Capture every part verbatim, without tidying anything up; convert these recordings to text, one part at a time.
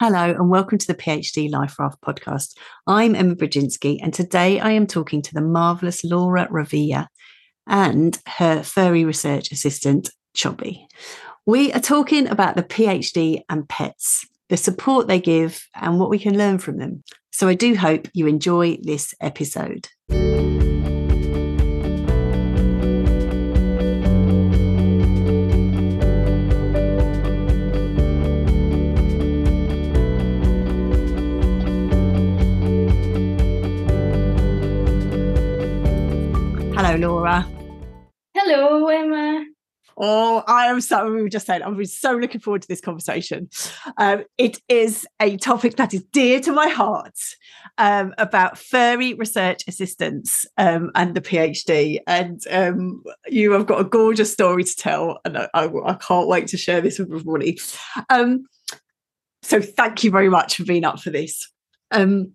Hello and welcome to the PhD Life Raft podcast. I'm Emma Brzezinski and today I am talking to the marvellous Laura Revilla and her furry research assistant, Chobi. We are talking about the PhD and pets, the support they give and what we can learn from them. So I do hope you enjoy this episode. Hello, Laura. Hello, Emma. Oh, I am so, we were just saying, I was so looking forward to this conversation. Um, it is a topic that is dear to my heart um, about furry research assistants um, and the PhD. And um, you have got a gorgeous story to tell, and I, I, I can't wait to share this with everybody. Um, so thank you very much for being up for this. Um,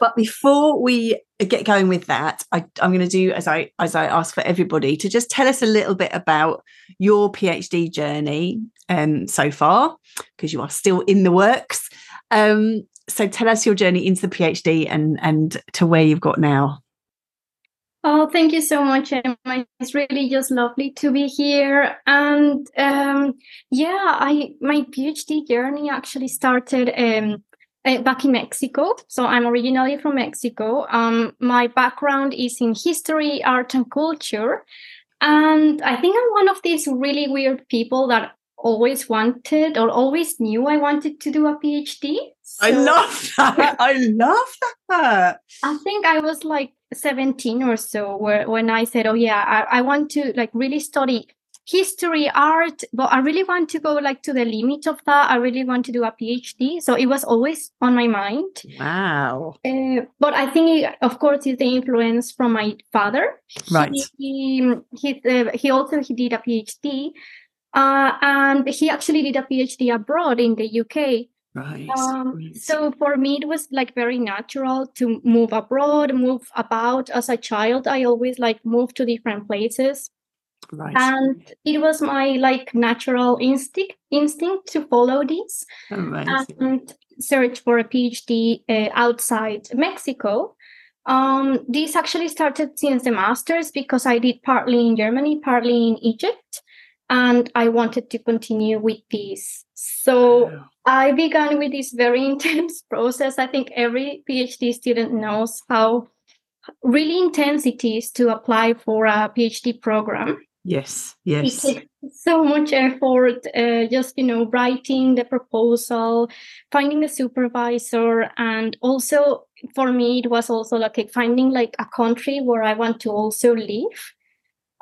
But before we get going with that, I, I'm going to do as I as I ask for everybody to just tell us a little bit about your PhD journey um, so far, because you are still in the works. Um, so tell us your journey into the PhD and and to where you've got now. Oh, thank you so much, Emma. It's really just lovely to be here. And um, yeah, I my PhD journey actually started. Um, Back in Mexico. So I'm originally from Mexico. Um, my background is in history, art, and culture. And I think I'm one of these really weird people that always wanted or always knew I wanted to do a PhD. So, I love that. I love that. I think I was like seventeen or so where, when I said, oh, yeah, I, I want to like really study history, art, but I really want to go like to the limit of that. I really want to do a PhD. So it was always on my mind. Wow. Uh, but I think, it, of course, it's the influence from my father. Right. He he, uh, he also he did a PhD. Uh, and he actually did a PhD abroad in the U K. Right. Um, so for me, it was like very natural to move abroad, move about. As a child, I always like moved to different places. Right. And it was my like natural instinct instinct to follow this. Amazing. And search for a PhD uh, outside Mexico. Um, this actually started since the master's because I did partly in Germany, partly in Egypt, and I wanted to continue with this. So wow. I began with this very intense process. I think every PhD student knows how really intense it is to apply for a PhD program. Yes, yes. It takes so much effort, uh, just, you know, writing the proposal, finding the supervisor. And also for me, it was also like finding like a country where I want to also live.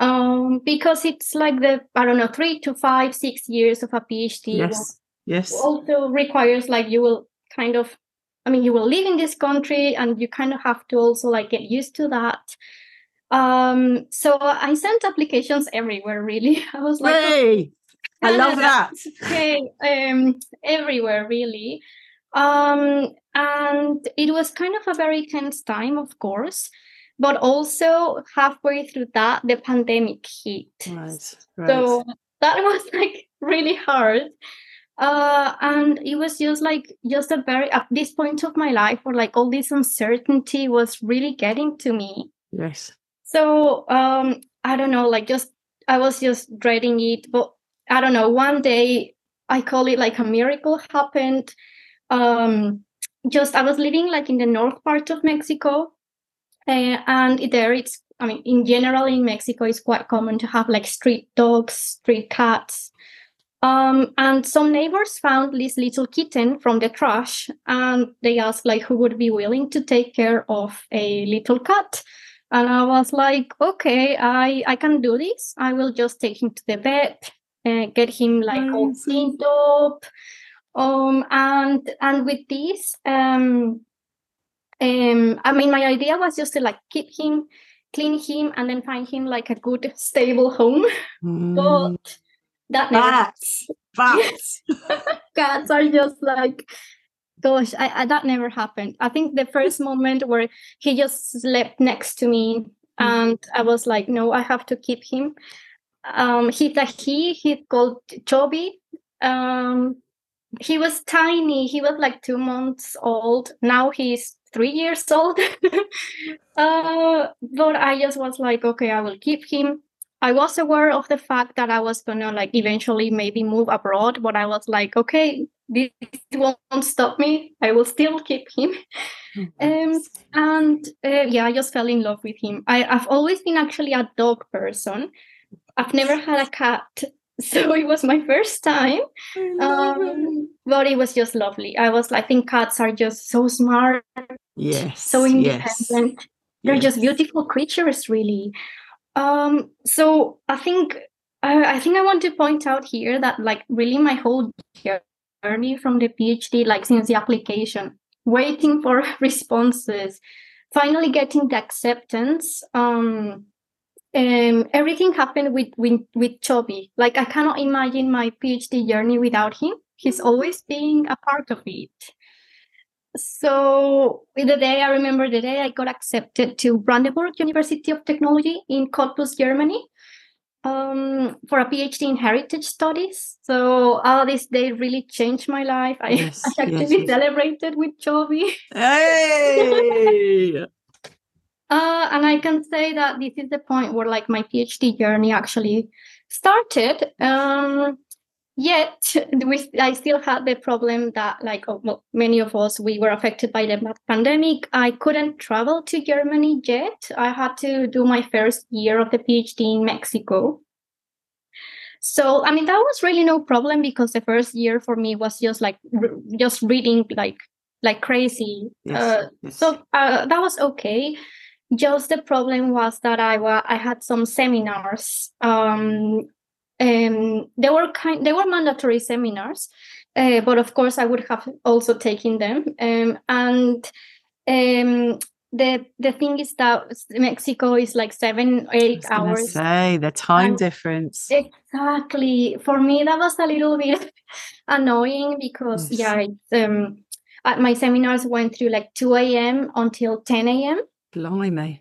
Um, because it's like the, I don't know, three to five, six years of a PhD. Yes, yes. Also requires like you will kind of, I mean, you will live in this country and you kind of have to also like get used to that. Um, so I sent applications everywhere, really. I was like, hey, oh, I love that. Okay, um, everywhere, really. Um, and it was kind of a very tense time, of course, but also halfway through that, the pandemic hit. Right, right. So that was like really hard. Uh, and it was just like, just a very, at this point of my life where like all this uncertainty was really getting to me. Yes. So, um, I don't know, like just, I was just dreading it, but I don't know, one day, I call it like a miracle happened. Um, just, I was living like in the north part of Mexico uh, and there it's, I mean, in general in Mexico, it's quite common to have like street dogs, street cats. Um, and some neighbors found this little kitten from the trash and they asked like, who would be willing to take care of a little cat? And I was like, okay, I, I can do this. I will just take him to the vet and get him like mm-hmm. all cleaned up. Um, and and with this, um, um, I mean, my idea was just to like keep him, clean him, and then find him like a good stable home. Mm. But that bats, never bats. Cats are just like. Gosh, I, I, that never happened. I think the first moment where he just slept next to me and I was like, no, I have to keep him. Um, he's a he, he's called Chobi. Um, He was tiny. He was like two months old. Now he's three years old. uh, but I just was like, okay, I will keep him. I was aware of the fact that I was going to like eventually maybe move abroad, but I was like, okay, this won't stop me. I will still keep him. Mm-hmm. Um, and uh, yeah, I just fell in love with him. I, I've always been actually a dog person. I've never had a cat. So it was my first time, um, but it was just lovely. I was, I think cats are just so smart, yes, so independent. Yes. They're yes. just beautiful creatures, really. Um, so I think I, I think I want to point out here that, like, really, my whole journey from the PhD, like since the application, waiting for responses, finally getting the acceptance. Um, Um, everything happened with, with, with Chobi. Like, I cannot imagine my PhD journey without him. He's always being a part of it. So the day, I remember the day I got accepted to Brandenburg University of Technology in Cottbus, Germany, um, for a PhD in Heritage Studies. So all this day really changed my life. I, yes, I actually yes, yes. celebrated with Chobi. Hey! Uh, and I can say that this is the point where, like, my PhD journey actually started. Um, yet we, I still had the problem that, like, oh, well, many of us, we were affected by the pandemic. I couldn't travel to Germany yet. I had to do my first year of the PhD in Mexico. So, I mean, that was really no problem because the first year for me was just like r- just reading like like crazy. Yes, uh, yes. So uh, that was okay. Just the problem was that I wa- I had some seminars. Um, um, they were kind. They were mandatory seminars, uh, but of course I would have also taken them. Um, and um, the the thing is that Mexico is like seven, eight I was hours. Say the time and difference. Exactly. For me, that was a little bit annoying because yes. yeah, it, um, my seminars went through like two a.m. until ten a.m. Blimey.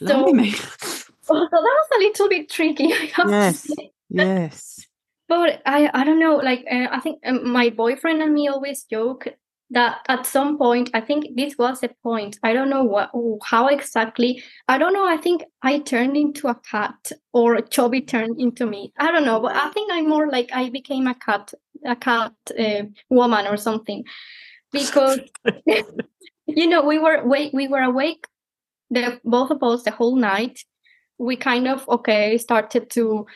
Blimey. So, well, that was a little bit tricky. I have yes, to say. yes. But I, I don't know, like, uh, I think my boyfriend and me always joke that at some point, I think this was the point, I don't know what, how exactly, I don't know, I think I turned into a cat or Chobi turned into me. I don't know, but I think I'm more like I became a cat, a cat uh, woman or something. Because, you know, we were wait, we were awake, the both of us, the whole night. We kind of, okay, started to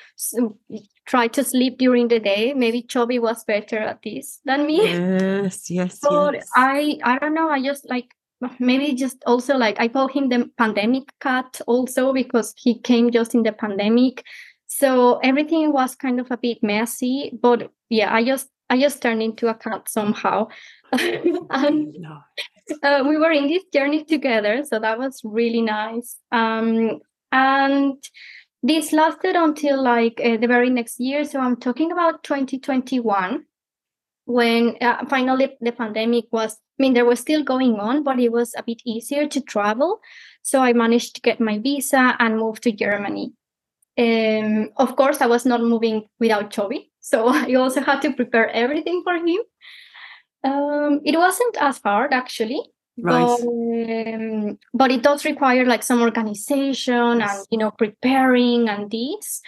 try to sleep during the day. Maybe Chobi was better at this than me. Yes, yes, but yes. I, I don't know. I just like, maybe just also like, I call him the pandemic cat also because he came just in the pandemic. So everything was kind of a bit messy. But yeah, I just, I just turned into a cat somehow. And uh, we were in this journey together, so that was really nice. Um, and this lasted until like uh, the very next year. So I'm talking about twenty twenty-one, when uh, finally the pandemic was, I mean, there was still going on, but it was a bit easier to travel. So I managed to get my visa and move to Germany. Um, of course, I was not moving without Chobi, so I also had to prepare everything for him. Um, it wasn't as hard actually, right. but, um, but it does require like some organization yes. and, you know, preparing and this,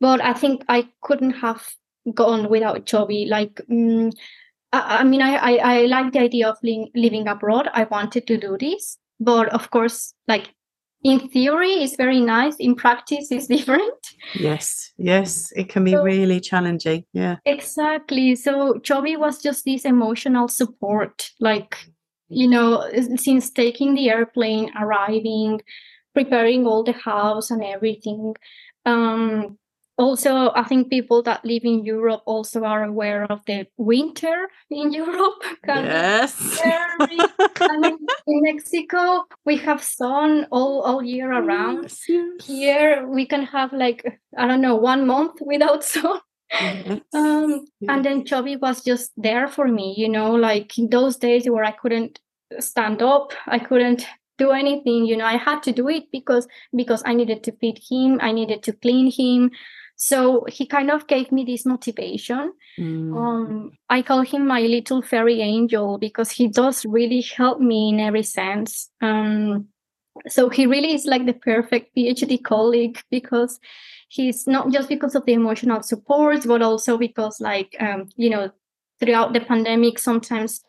but I think I couldn't have gone without Chobi. Like, um, I, I mean, I, I, I like the idea of li- living abroad. I wanted to do this, but of course, like in theory it's very nice. In practice it's different. Yes, yes. It can be so, really challenging. Yeah, exactly. So Chobi was just this emotional support. Like, you know, since taking the airplane, arriving, preparing all the house and everything. Um, also, I think people that live in Europe also are aware of the winter in Europe. Yes. And in, in Mexico, we have sun all, all year around. Yes, yes. Here, we can have like, I don't know, one month without sun. Yes. Um, yes. And then Chobi was just there for me, you know, like in those days where I couldn't stand up, I couldn't do anything, you know, I had to do it because because I needed to feed him, I needed to clean him. So he kind of gave me this motivation. Mm. Um, I call him my little fairy angel because he does really help me in every sense. Um, so he really is like the perfect PhD colleague because he's not just because of the emotional support, but also because like, um, you know, throughout the pandemic, sometimes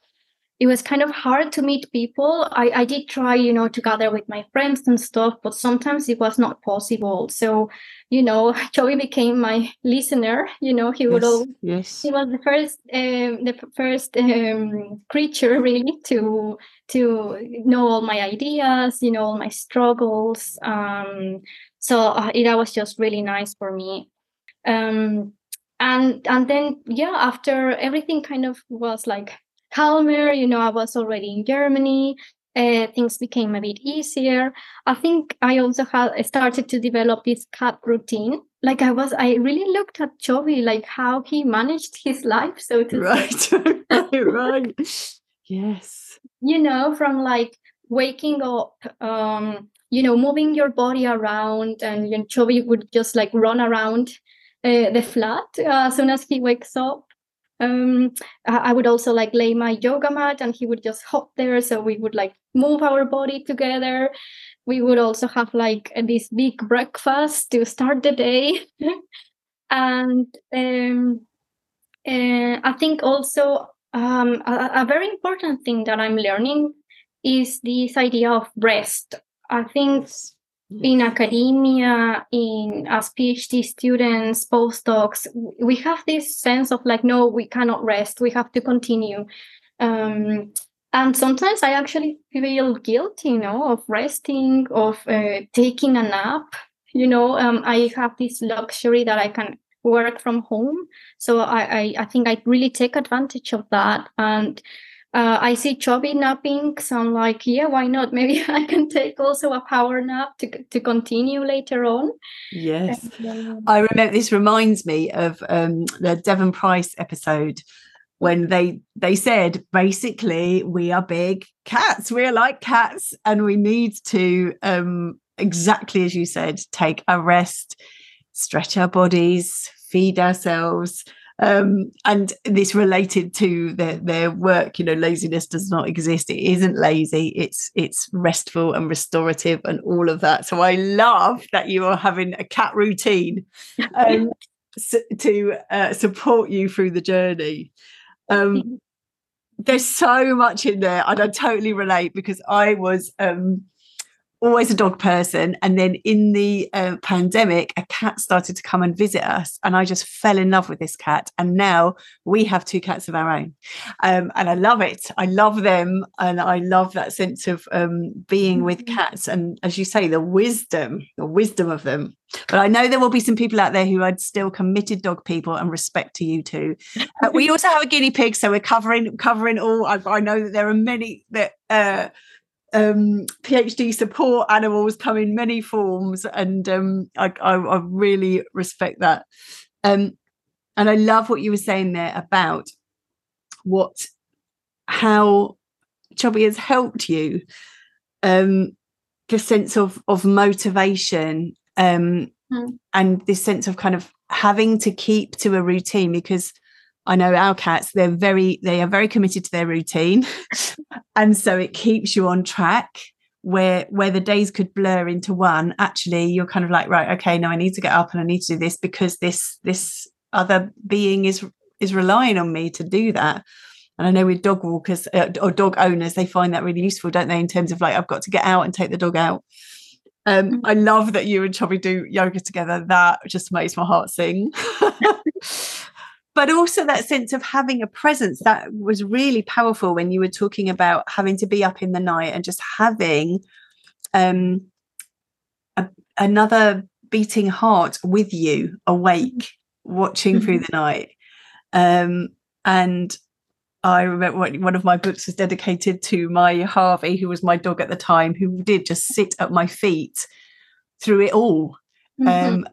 it was kind of hard to meet people. I, I did try, you know, to gather with my friends and stuff, but sometimes it was not possible. So, you know, Chobi became my listener. You know, he would yes, always, yes. he was the first, um, the first um, creature really to to know all my ideas, you know, all my struggles. Um, so uh, it was just really nice for me. Um, and and then yeah, after everything kind of was like calmer, you know, I was already in Germany. Uh, things became a bit easier. I think I also had started to develop this cat routine. Like I was, I really looked at Chobi, like how he managed his life. So to right, right, right. Yes. You know, from like waking up, um, you know, moving your body around, and, and Chobi would just like run around uh, the flat uh, as soon as he wakes up. Um, I would also like lay my yoga mat and he would just hop there. So we would like move our body together. We would also have like this big breakfast to start the day. and um, uh, I think also um, a, a very important thing that I'm learning is this idea of rest. I think yes. in academia, in as PhD students, postdocs, we have this sense of like, no, we cannot rest. We have to continue. Um, and sometimes I actually feel guilty, you know, of resting, of uh, taking a nap. You know, um, I have this luxury that I can work from home. So I, I, I think I really take advantage of that. And Uh, I see Chobi napping, so I'm like, yeah, why not? Maybe I can take also a power nap to to continue later on. Yes. Um, I remember this reminds me of um, the Devon Price episode when they they said, basically, we are big cats. We're like cats and we need to, um, exactly as you said, take a rest, stretch our bodies, feed ourselves. Um, and this related to their, their work, you know, laziness does not exist. It isn't lazy. It's it's restful and restorative and all of that. So I love that you are having a cat routine um, so, to uh, support you through the journey. Um, there's so much in there and I totally relate because I was um, always a dog person. And then in the uh, pandemic, a cat started to come and visit us. And I just fell in love with this cat. And now we have two cats of our own. Um, and I love it. I love them. And I love that sense of um, being with cats. And as you say, the wisdom, the wisdom of them. But I know there will be some people out there who are still committed dog people, and respect to you too. Uh, we also have a guinea pig. So we're covering, covering all. I, I know that there are many that, uh, um PhD support animals come in many forms, and um I, I, I really respect that, um and I love what you were saying there about what how Chobi has helped you, um the sense of of motivation, um mm. and this sense of kind of having to keep to a routine, because I know our cats, they're very, they are very committed to their routine. And so it keeps you on track where, where the days could blur into one. Actually, you're kind of like, right, okay, now I need to get up and I need to do this because this, this other being is, is relying on me to do that. And I know with dog walkers uh, or dog owners, they find that really useful, don't they? In terms of like, I've got to get out and take the dog out. Um, mm-hmm. I love that you and Chobi do yoga together. That just makes my heart sing. But also that sense of having a presence, that was really powerful when you were talking about having to be up in the night and just having um, a, another beating heart with you awake, watching mm-hmm. through the night. Um, and I remember one of my books was dedicated to my Harvey, who was my dog at the time, who did just sit at my feet through it all. Mm-hmm. Um,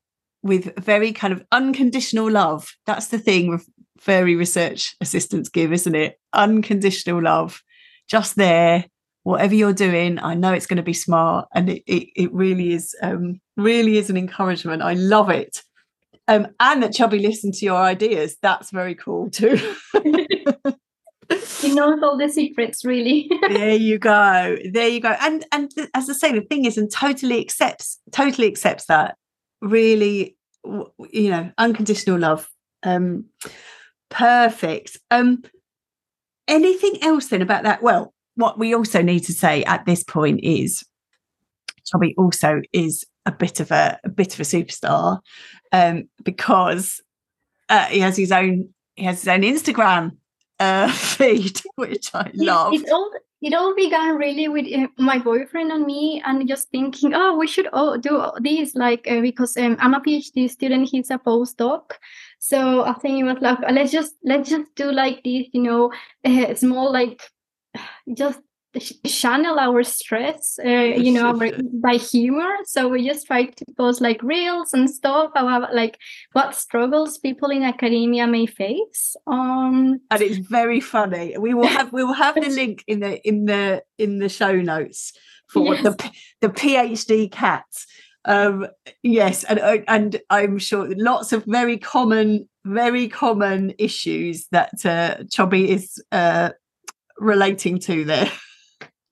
with very kind of unconditional love. That's the thing furry research assistants give, isn't it? Unconditional love, just there, whatever you're doing, I know it's going to be smart. And it, it, it really is, um, really is an encouragement. I love it. Um, and that Chobi listens to your ideas. That's very cool too. He knows all the secrets, really. There you go. There you go. And and as I say, the thing is, and totally accepts, totally accepts that. Really, you know, unconditional love. Um, perfect. Um, anything else then about that? Well, what we also need to say at this point is, Chobi also is a bit of a, a bit of a superstar, um, because uh, he has his own he has his own Instagram uh, feed, which I love. It, it all it all began really with my boyfriend and me, and just thinking, oh, we should all do this, like uh, because um, I'm a PhD student, he's a postdoc. So I think it was like, let's just let's just do like this, you know, uh, small, like just channel our stress, uh, you know, our, by humor. So we just try to post like reels and stuff about like what struggles people in academia may face. Um, and it's very funny. We will have we will have the link in the in the in the show notes for yes. the the PhD cat. Um, yes, and and I'm sure lots of very common, very common issues that uh, Chobi is uh, relating to there.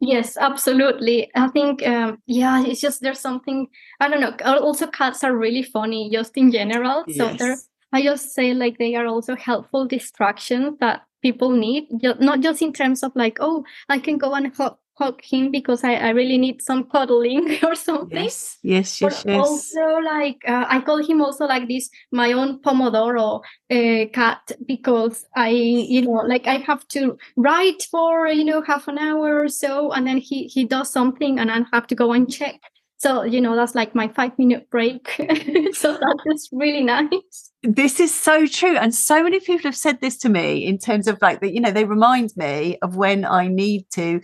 Yes, absolutely. I think, um, yeah, it's just there's something, I don't know. Also, cats are really funny just in general. So yes. they're, I just say like they are also helpful distractions that people need, not just in terms of like, oh, I can go and hug, hug him because I, I really need some cuddling or something. Yes, yes, yes. But yes. also like, uh, I call him also like this, my own Pomodoro uh, cat, because I, you know, like I have to write for, you know, half an hour or so, and then he, he does something and I have to go and check. So, you know, that's like my five minute break. So that is really nice. This is so true. And so many people have said this to me in terms of like, the, you know, they remind me of when I need to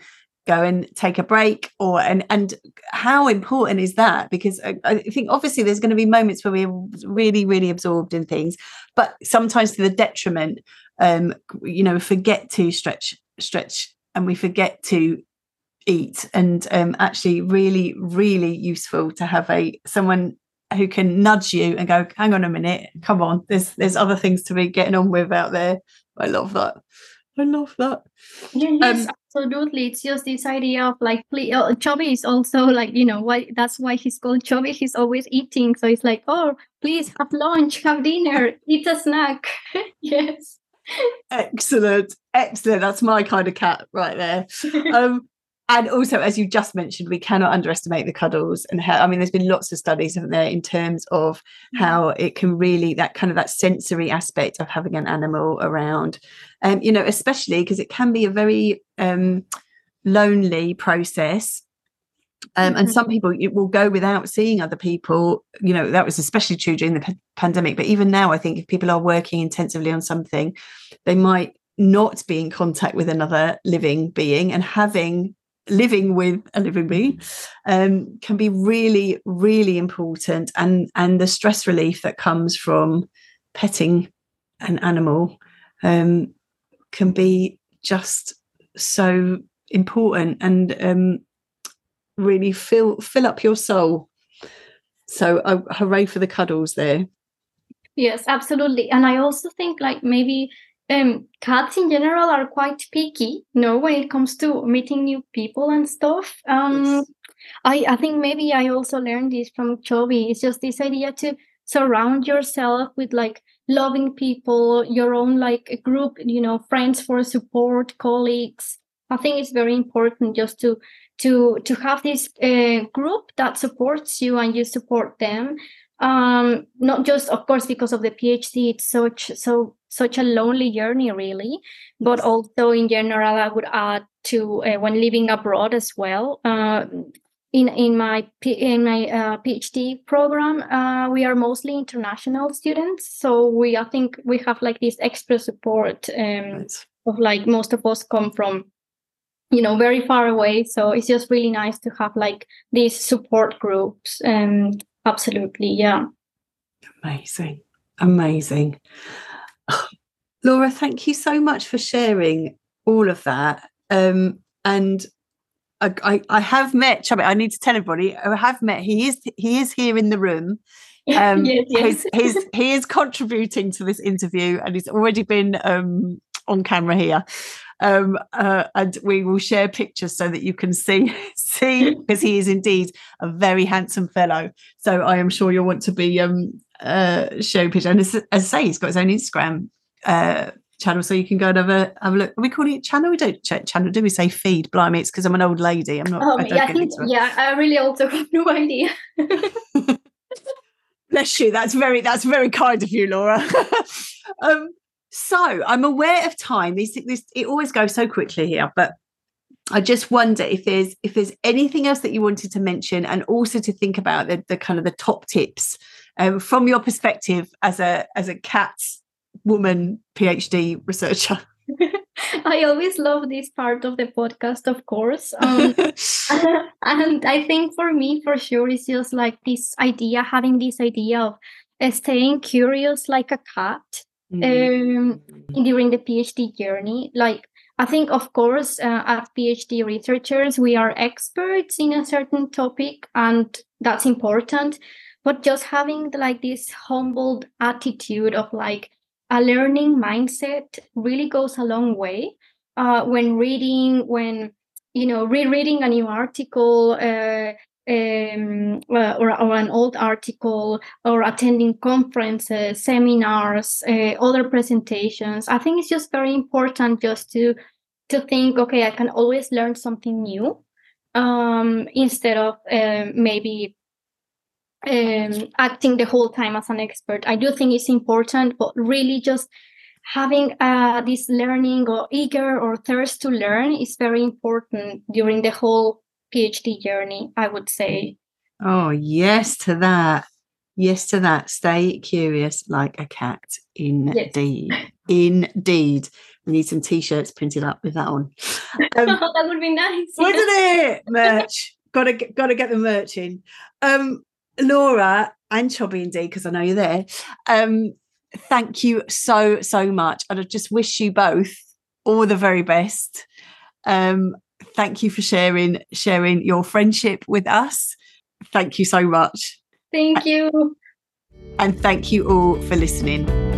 go and take a break, or and and how important is that? Because I, I think obviously there's going to be moments where we're really really absorbed in things, but sometimes to the detriment, um you know, forget to stretch stretch and we forget to eat, and um actually really really useful to have a someone who can nudge you and go, hang on a minute, come on, there's there's other things to be getting on with out there. I love that. I love that. Yeah, yes, um, absolutely. It's just this idea of like, please, oh, Chobi is also like, you know, why that's why he's called Chobi. He's always eating. So it's like, oh, please have lunch, have dinner, eat a snack. Yes. Excellent. Excellent. That's my kind of cat right there. Um, and also, as you just mentioned, we cannot underestimate the cuddles and how, I mean, there's been lots of studies, haven't there, in terms of how it can really, that kind of that sensory aspect of having an animal around, um, you know, especially because it can be a very um, lonely process. Um, and some people it will go without seeing other people, you know, that was especially true during the p- pandemic. But even now, I think if people are working intensively on something, they might not be in contact with another living being, and having living with a living being um, can be really, really important. And and the stress relief that comes from petting an animal um, can be just so important, and um, really fill fill up your soul. So uh, hooray for the cuddles there. Yes, absolutely. And I also think like maybe Um, cats in general are quite picky, you know, when it comes to meeting new people and stuff. Um, yes. I, I think maybe I also learned this from Chobi. It's just this idea to surround yourself with like loving people, your own like group, you know, friends for support, colleagues. I think it's very important just to to to have this uh, group that supports you and you support them. Um, not just, of course, because of the PhD, it's such so such a lonely journey, really, but also in general, I would add to uh, when living abroad as well. Uh, in in my in my uh, PhD program, uh, we are mostly international students, so we I think we have like this extra support. Um, right. Of like most of us come from, you know, very far away, so it's just really nice to have like these support groups. Um, Absolutely, yeah. Amazing, amazing. Oh, Laura, thank you so much for sharing all of that. Um, and I, I, I have met Chobi. I need to tell everybody. I have met. He is he is here in the room. Um, yes, yes. He's, he's, he is contributing to this interview, and he's already been um, on camera here. Um, uh, and we will share pictures so that you can see, see, because he is indeed a very handsome fellow. So I am sure you'll want to be um, uh, show picture. And as, as I say, he's got his own Instagram uh, channel, so you can go and have a, have a look. Are we calling it channel? We don't check channel. Do we say feed? Blimey, it's because I'm an old lady. I'm not. Um, I yeah, I think, yeah, I really also have no idea. Bless you. That's very, that's very kind of you, Laura. um, So I'm aware of time. These, this, it always goes so quickly here, but I just wonder if there's if there's anything else that you wanted to mention, and also to think about the, the kind of the top tips um, from your perspective as a as a cat woman PhD researcher. I always love this part of the podcast, of course. Um, and I think for me, for sure, it's just like this idea, having this idea of uh, staying curious like a cat. Um, during the PhD journey, like I think, of course, uh, as PhD researchers, we are experts in a certain topic, and that's important. But just having like this humbled attitude of like a learning mindset really goes a long way. Uh, when reading, when you know, rereading a new article, uh, Um, or, or an old article, or attending conferences, seminars, uh, other presentations. I think it's just very important just to to think, okay, I can always learn something new, um, instead of uh, maybe um, acting the whole time as an expert. I do think it's important, but really just having uh, this learning or eager or thirst to learn is very important during the whole PhD journey, I would say. Oh, yes to that. Yes to that. Stay curious like a cat. Indeed. Yes. Indeed. We need some T-shirts printed up with that on. Um, that would be nice. Wouldn't it? Merch. gotta, gotta get the merch in. Um, Laura and Chobi, indeed, because I know you're there. Um, thank you so, so much. And I just wish you both all the very best. Um, Thank you for sharing sharing your friendship with us. Thank you so much. Thank you. And thank you all for listening.